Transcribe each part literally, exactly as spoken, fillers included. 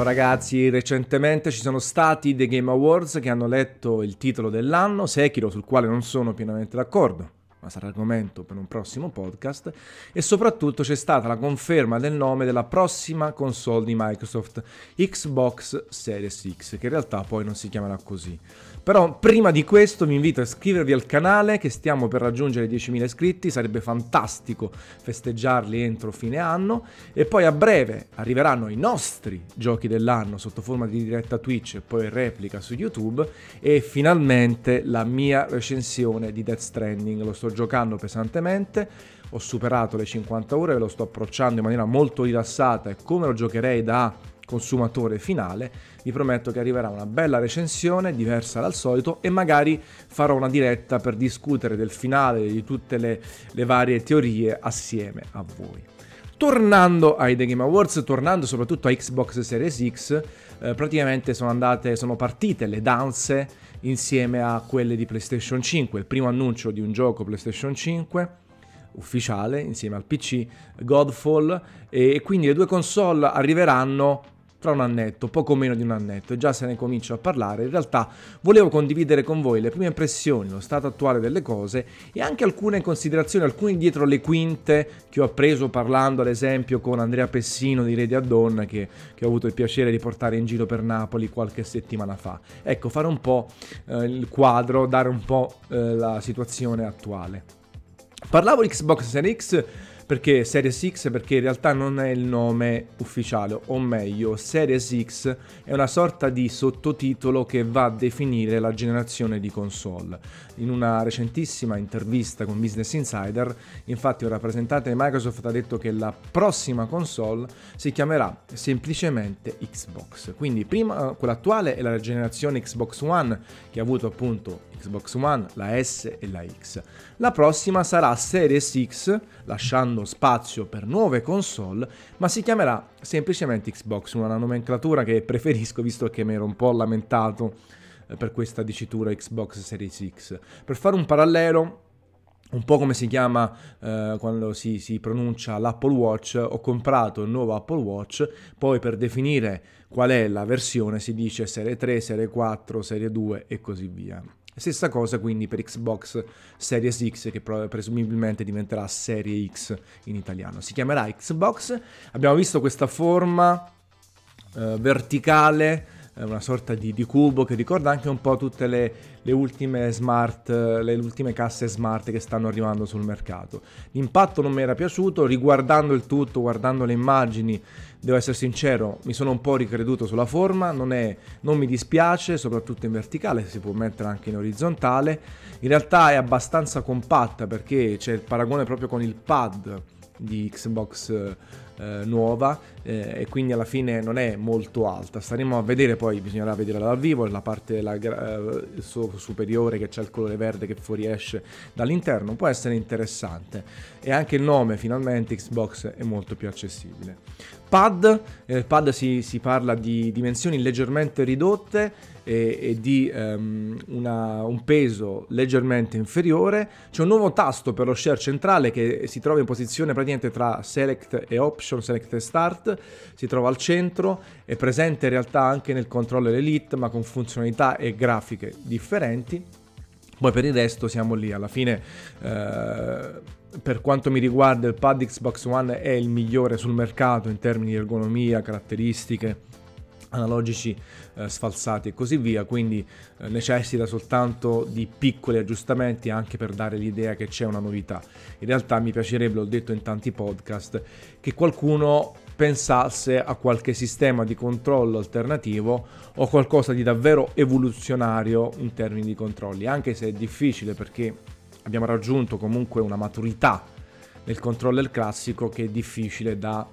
Ciao ragazzi, recentemente ci sono stati The Game Awards che hanno letto il titolo dell'anno, Sekiro, sul quale non sono pienamente d'accordo, ma sarà argomento per un prossimo podcast, e soprattutto c'è stata la conferma del nome della prossima console di Microsoft, Xbox Series X, che in realtà poi non si chiamerà così. Però prima di questo vi invito a iscrivervi al canale, che stiamo per raggiungere diecimila iscritti, sarebbe fantastico festeggiarli entro fine anno, e poi a breve arriveranno i nostri giochi dell'anno sotto forma di diretta Twitch e poi replica su YouTube, e finalmente la mia recensione di Death Stranding. Lo sto giocando pesantemente, ho superato le cinquanta ore, lo sto approcciando in maniera molto rilassata e come lo giocherei da consumatore finale. Vi prometto che arriverà una bella recensione diversa dal solito e magari farò una diretta per discutere del finale, di tutte le, le varie teorie assieme a voi. Tornando ai The Game Awards, tornando soprattutto a Xbox Series X, eh, praticamente sono andate, sono partite le danze insieme a quelle di PlayStation cinque, il primo annuncio di un gioco PlayStation cinque ufficiale insieme al P C, Godfall, e quindi le due console arriveranno tra un annetto, poco meno di un annetto, e già se ne comincia a parlare. In realtà volevo condividere con voi le prime impressioni, lo stato attuale delle cose e anche alcune considerazioni, alcune dietro le quinte che ho appreso parlando ad esempio con Andrea Pessino di Ready a Donna, che, che ho avuto il piacere di portare in giro per Napoli qualche settimana fa. Ecco, fare un po' eh, il quadro, dare un po' eh, la situazione attuale. Parlavo di Xbox Series X perché Series X perché in realtà non è il nome ufficiale, o meglio Series X è una sorta di sottotitolo che va a definire la generazione di console. In una recentissima intervista con Business Insider, infatti un rappresentante di Microsoft ha detto che la prossima console si chiamerà semplicemente Xbox. Quindi prima quella attuale è la generazione Xbox One, che ha avuto appunto Xbox One, la S e la X. La prossima sarà Series X, lasciando spazio per nuove console, ma si chiamerà semplicemente Xbox, una nomenclatura che preferisco visto che mi ero un po' lamentato per questa dicitura Xbox Series X. Per fare un parallelo, un po' come si chiama eh, quando si, si pronuncia l'Apple Watch, ho comprato il nuovo Apple Watch, poi per definire qual è la versione si dice serie tre, serie quattro, serie due e così via. Stessa cosa quindi per Xbox Series X, che presumibilmente diventerà Serie X in italiano. Si chiamerà Xbox. Abbiamo visto questa forma eh, verticale, eh, una sorta di, di cubo che ricorda anche un po' tutte le, le ultime smart, le ultime casse smart che stanno arrivando sul mercato. L'impatto non mi era piaciuto, riguardando il tutto, guardando le immagini, devo essere sincero, mi sono un po' ricreduto sulla forma, non, è, non mi dispiace, soprattutto in verticale, si può mettere anche in orizzontale. In realtà è abbastanza compatta perché c'è il paragone proprio con il pad di Xbox eh, nuova eh, e quindi alla fine non è molto alta. Staremo a vedere, poi bisognerà vedere dal vivo la parte la, eh, superiore che c'è il colore verde che fuoriesce dall'interno, può essere interessante, e anche il nome finalmente Xbox è molto più accessibile. Pad, eh, pad si, si parla di dimensioni leggermente ridotte e, e di um, una, un peso leggermente inferiore. C'è un nuovo tasto per lo share centrale che si trova in posizione praticamente tra select e option, select e start, si trova al centro, è presente in realtà anche nel controller Elite ma con funzionalità e grafiche differenti. Poi per il resto siamo lì, alla fine eh, per quanto mi riguarda il pad Xbox One è il migliore sul mercato in termini di ergonomia, caratteristiche, analogici eh, sfalsati e così via, quindi eh, necessita soltanto di piccoli aggiustamenti anche per dare l'idea che c'è una novità. In realtà mi piacerebbe, l'ho detto in tanti podcast, che qualcuno pensasse a qualche sistema di controllo alternativo o qualcosa di davvero evoluzionario in termini di controlli, anche se è difficile perché abbiamo raggiunto comunque una maturità nel controller classico che è difficile da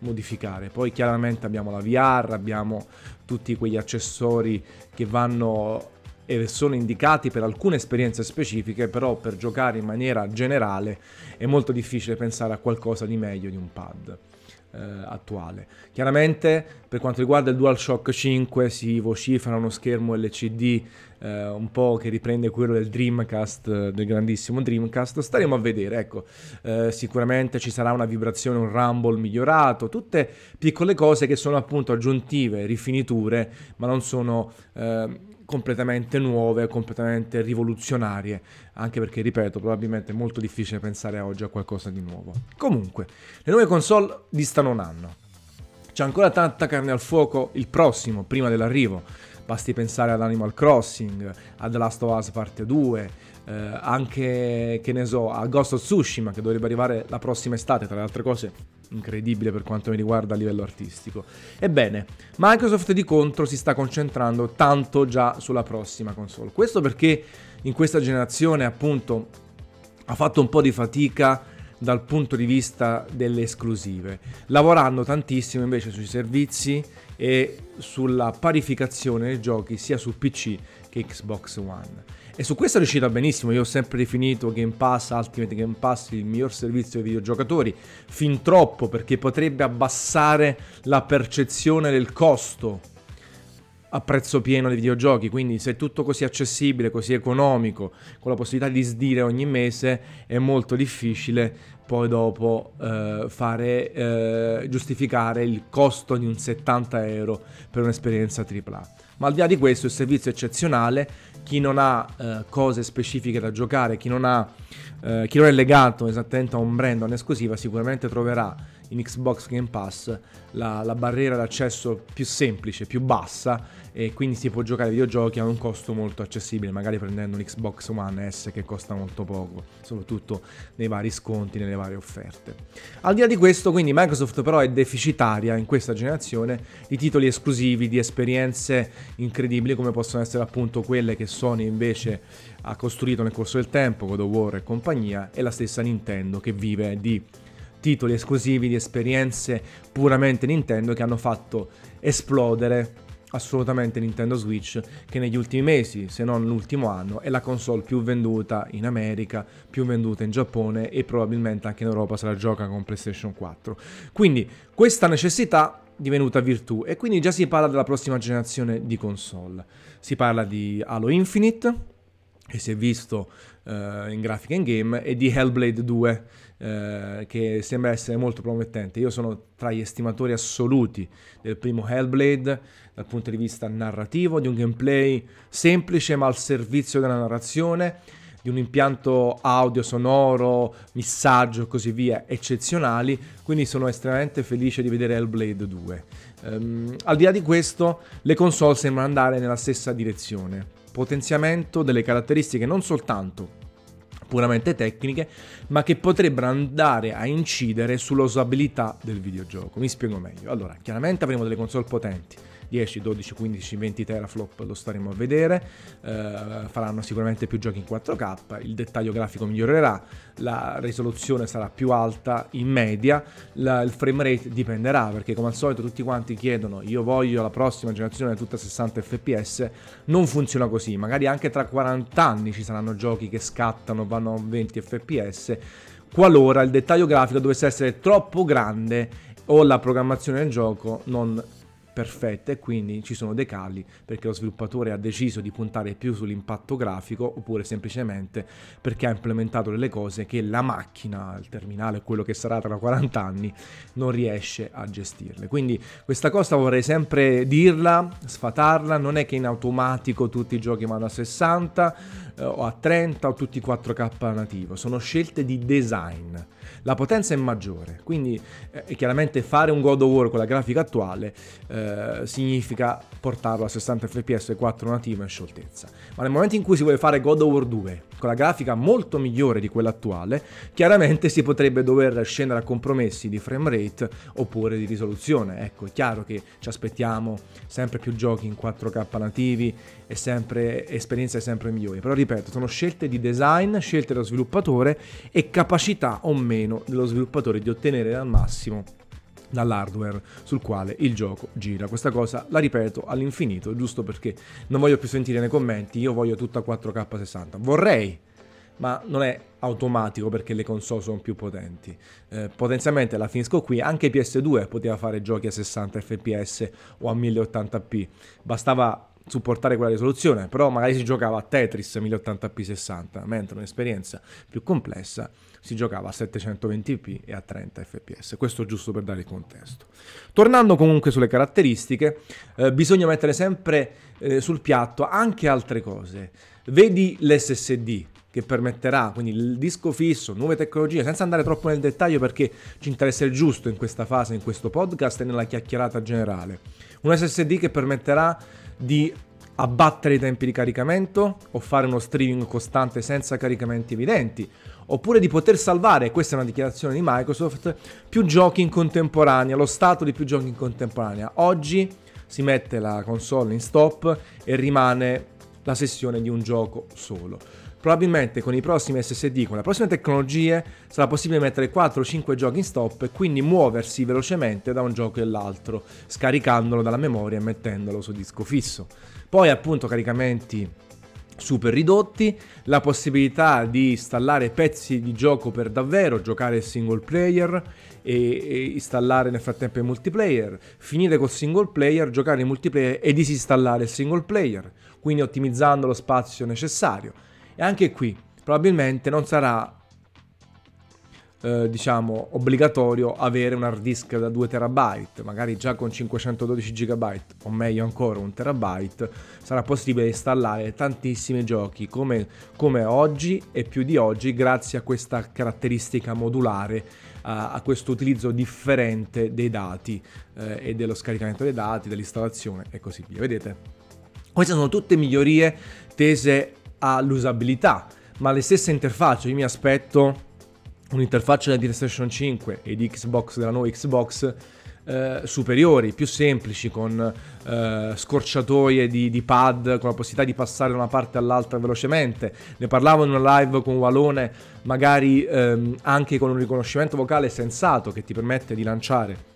modificare. Poi chiaramente abbiamo la V R, abbiamo tutti quegli accessori che vanno e sono indicati per alcune esperienze specifiche, però per giocare in maniera generale è molto difficile pensare a qualcosa di meglio di un pad eh, attuale. Chiaramente per quanto riguarda il DualShock cinque si vocifera uno schermo L C D eh, un po' che riprende quello del Dreamcast, del grandissimo Dreamcast. Staremo a vedere, ecco, eh, sicuramente ci sarà una vibrazione, un rumble migliorato, tutte piccole cose che sono appunto aggiuntive, rifiniture, ma non sono eh, completamente nuove, completamente rivoluzionarie, anche perché, ripeto, probabilmente è molto difficile pensare oggi a qualcosa di nuovo. Comunque, le nuove console distano un anno. C'è ancora tanta carne al fuoco il prossimo, prima dell'arrivo. Basti pensare ad Animal Crossing, a The Last of Us Parte due, eh, anche, che ne so, a Ghost of Tsushima, che dovrebbe arrivare la prossima estate, tra le altre cose incredibile per quanto mi riguarda a livello artistico. Ebbene, Microsoft di contro si sta concentrando tanto già sulla prossima console. Questo perché in questa generazione, appunto, ha fatto un po' di fatica dal punto di vista delle esclusive, lavorando tantissimo invece sui servizi e sulla parificazione dei giochi sia su P C che Xbox One. E su questo è riuscita benissimo. Io ho sempre definito Game Pass, Ultimate Game Pass, il miglior servizio ai videogiocatori, fin troppo, perché potrebbe abbassare la percezione del costo a prezzo pieno dei videogiochi. Quindi se è tutto così accessibile, così economico, con la possibilità di sdire ogni mese, è molto difficile poi dopo eh, fare eh, giustificare il costo di un settanta euro per un'esperienza tripla A. Ma al di là di questo il servizio è eccezionale. Chi non ha eh, cose specifiche da giocare, chi non ha eh, chi non è legato esattamente a un brand o un'esclusiva, sicuramente troverà in Xbox Game Pass la, la barriera d'accesso più semplice, più bassa, e quindi si può giocare ai videogiochi a un costo molto accessibile, magari prendendo un Xbox One S che costa molto poco, soprattutto nei vari sconti, nelle varie offerte. Al di là di questo, quindi, Microsoft però è deficitaria in questa generazione di titoli esclusivi, di esperienze incredibili come possono essere appunto quelle che Sony invece ha costruito nel corso del tempo, God of War e compagnia, e la stessa Nintendo, che vive di titoli esclusivi, di esperienze puramente Nintendo, che hanno fatto esplodere assolutamente Nintendo Switch, che negli ultimi mesi, se non l'ultimo anno, è la console più venduta in America, più venduta in Giappone, e probabilmente anche in Europa se la gioca con PlayStation quattro. Quindi questa necessità divenuta virtù, e quindi già si parla della prossima generazione di console. Si parla di Halo Infinite, che si è visto uh, in grafica in game, e di Hellblade due, Uh, che sembra essere molto promettente. Io sono tra gli estimatori assoluti del primo Hellblade dal punto di vista narrativo, di un gameplay semplice ma al servizio della narrazione, di un impianto audio, sonoro, missaggio e così via eccezionali. Quindi sono estremamente felice di vedere Hellblade due. Um, al di là di questo, le console sembrano andare nella stessa direzione: potenziamento delle caratteristiche non soltanto puramente tecniche, ma che potrebbero andare a incidere sull'usabilità del videogioco. Mi spiego meglio. Allora, chiaramente avremo delle console potenti, dieci, dodici, quindici, venti teraflop, lo staremo a vedere, eh, faranno sicuramente più giochi in quattro K, il dettaglio grafico migliorerà, la risoluzione sarà più alta in media, la, il frame rate dipenderà, perché come al solito tutti quanti chiedono: io voglio la prossima generazione tutta sessanta F P S. Non funziona così. Magari anche tra quaranta anni ci saranno giochi che scattano, vanno a venti F P S, qualora il dettaglio grafico dovesse essere troppo grande o la programmazione del gioco non perfetta, e quindi ci sono dei cali perché lo sviluppatore ha deciso di puntare più sull'impatto grafico, oppure semplicemente perché ha implementato delle cose che la macchina, il terminale, quello che sarà tra quaranta anni, non riesce a gestirle. Quindi questa cosa vorrei sempre dirla, sfatarla: non è che in automatico tutti i giochi vanno a sessanta eh, o a trenta o tutti quattro K nativo. Sono scelte di design. La potenza è maggiore, quindi eh, chiaramente fare un God of War con la grafica attuale eh, significa portarlo a sessanta F P S, quattro nativo e scioltezza. Ma nel momento in cui si vuole fare God of War due con la grafica molto migliore di quella attuale, chiaramente si potrebbe dover scendere a compromessi di frame rate oppure di risoluzione. Ecco, è chiaro che ci aspettiamo sempre più giochi in quattro K nativi e sempre esperienze sempre migliori, però ripeto, sono scelte di design, scelte dello sviluppatore e capacità o meno dello sviluppatore di ottenere al massimo dall'hardware sul quale il gioco gira. Questa cosa la ripeto all'infinito, giusto perché non voglio più sentire nei commenti: io voglio tutta quattro K sessanta. Vorrei, ma non è automatico perché le console sono più potenti. Eh, potenzialmente la finisco qui. Anche P S due poteva fare giochi a sessanta F P S o a mille ottanta p, bastava supportare quella risoluzione, però magari si giocava a Tetris mille ottanta p sessanta, mentre un'esperienza più complessa si giocava a settecentoventi p e a trenta fps. Questo giusto per dare il contesto. Tornando comunque sulle caratteristiche, eh, bisogna mettere sempre eh, sul piatto anche altre cose. Vedi l'esse esse di, che permetterà quindi il disco fisso, nuove tecnologie, senza andare troppo nel dettaglio perché ci interessa il giusto in questa fase, in questo podcast e nella chiacchierata generale. Un esse esse di che permetterà di abbattere i tempi di caricamento o fare uno streaming costante senza caricamenti evidenti, oppure di poter salvare, questa è una dichiarazione di Microsoft, più giochi in contemporanea, lo stato di più giochi in contemporanea. Oggi si mette la console in stop e rimane la sessione di un gioco solo. Probabilmente con i prossimi esse esse di, con le prossime tecnologie, sarà possibile mettere quattro o cinque giochi in stop e quindi muoversi velocemente da un gioco all'altro, scaricandolo dalla memoria e mettendolo su disco fisso. Poi appunto caricamenti super ridotti, la possibilità di installare pezzi di gioco per davvero, giocare single player e, e installare nel frattempo il multiplayer, finire col single player, giocare in multiplayer e disinstallare il single player, quindi ottimizzando lo spazio necessario. E anche qui probabilmente non sarà, eh, diciamo, obbligatorio avere un hard disk da due terabyte, magari già con cinquecentododici gigabyte, o meglio ancora un terabyte, sarà possibile installare tantissimi giochi come, come oggi e più di oggi grazie a questa caratteristica modulare, a, a questo utilizzo differente dei dati eh, e dello scaricamento dei dati, dell'installazione e così via. Vedete? Queste sono tutte migliorie tese all'usabilità, ma le stesse interfacce. Io mi aspetto un'interfaccia della PlayStation cinque e di Xbox, della nuova Xbox, eh, superiori, più semplici, con eh, scorciatoie di, di pad, con la possibilità di passare da una parte all'altra velocemente. Ne parlavo in una live con Walone, magari ehm, anche con un riconoscimento vocale sensato che ti permette di lanciare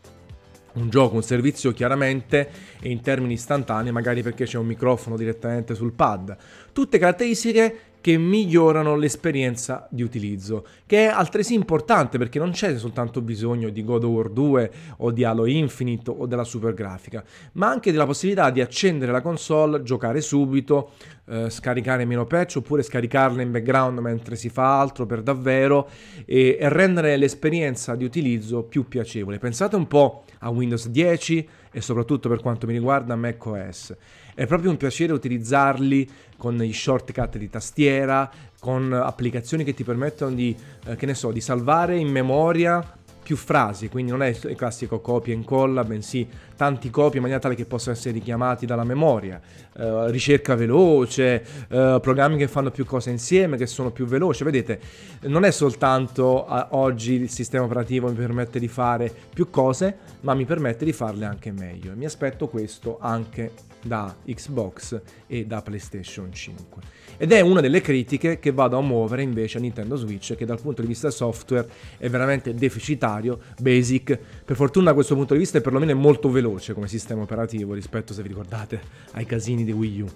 un gioco, un servizio chiaramente e in termini istantanei, magari perché c'è un microfono direttamente sul pad. Tutte caratteristiche che migliorano l'esperienza di utilizzo, che è altresì importante perché non c'è soltanto bisogno di God of War due o di Halo Infinite o della super grafica, ma anche della possibilità di accendere la console, giocare subito, eh, scaricare meno patch oppure scaricarle in background mentre si fa altro per davvero e, e rendere l'esperienza di utilizzo più piacevole. Pensate un po' a Windows dieci e soprattutto per quanto mi riguarda macOS. È proprio un piacere utilizzarli con i shortcut di tastiera, con applicazioni che ti permettono di, eh, che ne so, di salvare in memoria più frasi, quindi non è il classico copia e incolla, bensì tanti copie in maniera tale che possono essere richiamati dalla memoria, eh, ricerca veloce, eh, programmi che fanno più cose insieme, che sono più veloci. Vedete, non è soltanto a, oggi il sistema operativo mi permette di fare più cose, ma mi permette di farle anche meglio. Mi aspetto questo anche da Xbox e da PlayStation cinque. Ed è una delle critiche che vado a muovere invece a Nintendo Switch, che dal punto di vista software è veramente deficitario, basic. Per fortuna da questo punto di vista è perlomeno molto veloce come sistema operativo rispetto, se vi ricordate, ai casini di Wii U.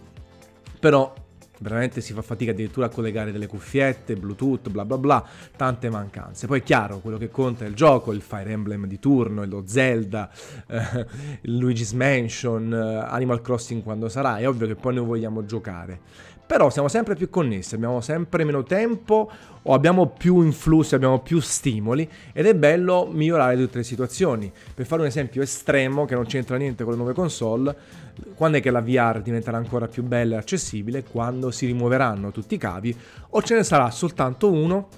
Però veramente si fa fatica addirittura a collegare delle cuffiette, Bluetooth, bla bla bla, tante mancanze. Poi è chiaro, quello che conta è il gioco, il Fire Emblem di turno, lo Zelda, eh, il Luigi's Mansion, eh, Animal Crossing quando sarà, è ovvio che poi noi vogliamo giocare. Però siamo sempre più connessi, abbiamo sempre meno tempo o abbiamo più influssi, abbiamo più stimoli ed è bello migliorare tutte le situazioni. Per fare un esempio estremo che non c'entra niente con le nuove console, quando è che la V R diventerà ancora più bella e accessibile? Quando si rimuoveranno tutti i cavi o ce ne sarà soltanto uno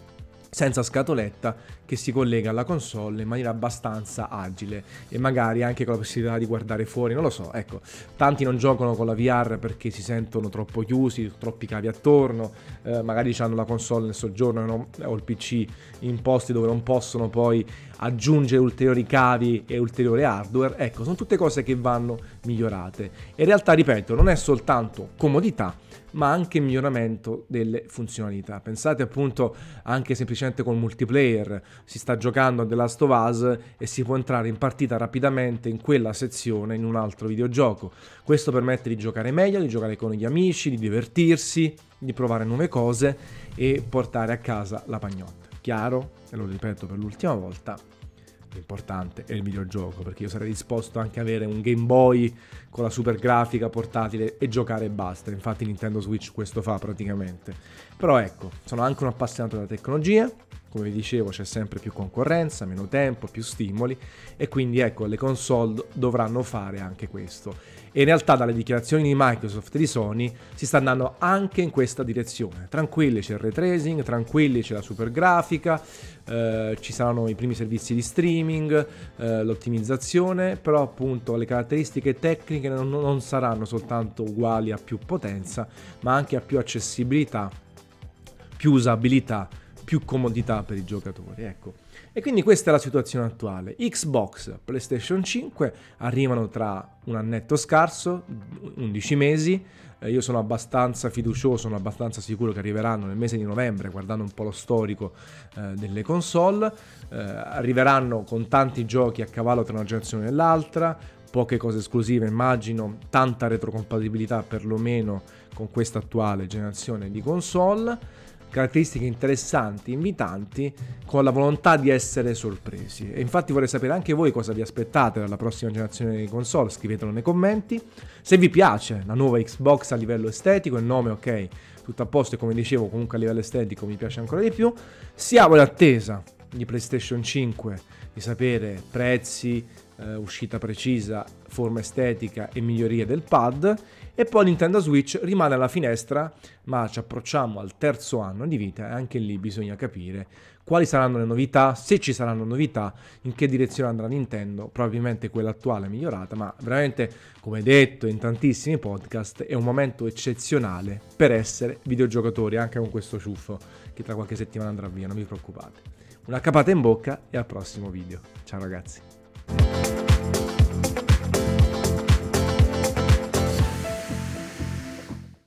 senza scatoletta che si collega alla console in maniera abbastanza agile e magari anche con la possibilità di guardare fuori, non lo so. Ecco, tanti non giocano con la V R perché si sentono troppo chiusi, troppi cavi attorno, eh, magari hanno la console nel soggiorno o il P C in posti dove non possono poi aggiungere ulteriori cavi e ulteriore hardware. Ecco, sono tutte cose che vanno migliorate e in realtà, ripeto, non è soltanto comodità ma anche miglioramento delle funzionalità. Pensate appunto anche semplicemente col multiplayer, si sta giocando a The Last of Us e si può entrare in partita rapidamente in quella sezione in un altro videogioco. Questo permette di giocare meglio, di giocare con gli amici, di divertirsi, di provare nuove cose e portare a casa la pagnotta. Chiaro, e lo ripeto per l'ultima volta, l'importante è il videogioco, perché io sarei disposto anche a avere un Game Boy con la super grafica portatile e giocare e basta. Infatti Nintendo Switch questo fa praticamente. Però ecco, sono anche un appassionato della tecnologia, come vi dicevo c'è sempre più concorrenza, meno tempo, più stimoli, e quindi ecco le console dovranno fare anche questo. E in realtà dalle dichiarazioni di Microsoft e di Sony si sta andando anche in questa direzione. Tranquilli c'è il ray tracing, tranquilli c'è la super grafica, eh, ci saranno i primi servizi di streaming, eh, l'ottimizzazione, però appunto le caratteristiche tecniche non, non saranno soltanto uguali a più potenza, ma anche a più accessibilità, più usabilità, più comodità per i giocatori, ecco. E quindi questa è la situazione attuale. Xbox, PlayStation cinque arrivano tra un annetto scarso, undici mesi. Eh, io sono abbastanza fiducioso, sono abbastanza sicuro che arriveranno nel mese di novembre, guardando un po' lo storico eh, delle console. Eh, arriveranno con tanti giochi a cavallo tra una generazione e l'altra, poche cose esclusive immagino, tanta retrocompatibilità perlomeno con questa attuale generazione di console. Caratteristiche interessanti, invitanti, con la volontà di essere sorpresi. E infatti vorrei sapere anche voi cosa vi aspettate dalla prossima generazione di console, scrivetelo nei commenti. Se vi piace la nuova Xbox a livello estetico, il nome ok, tutto a posto, e come dicevo comunque a livello estetico mi piace ancora di più. Siamo in attesa di PlayStation cinque, di sapere prezzi, eh, uscita precisa, forma estetica e migliorie del pad. E poi Nintendo Switch rimane alla finestra, ma ci approcciamo al terzo anno di vita e anche lì bisogna capire quali saranno le novità, se ci saranno novità, in che direzione andrà Nintendo, probabilmente quella attuale migliorata, ma veramente, come detto in tantissimi podcast, è un momento eccezionale per essere videogiocatori, anche con questo ciuffo che tra qualche settimana andrà via, non vi preoccupate. Una capata in bocca e al prossimo video. Ciao ragazzi.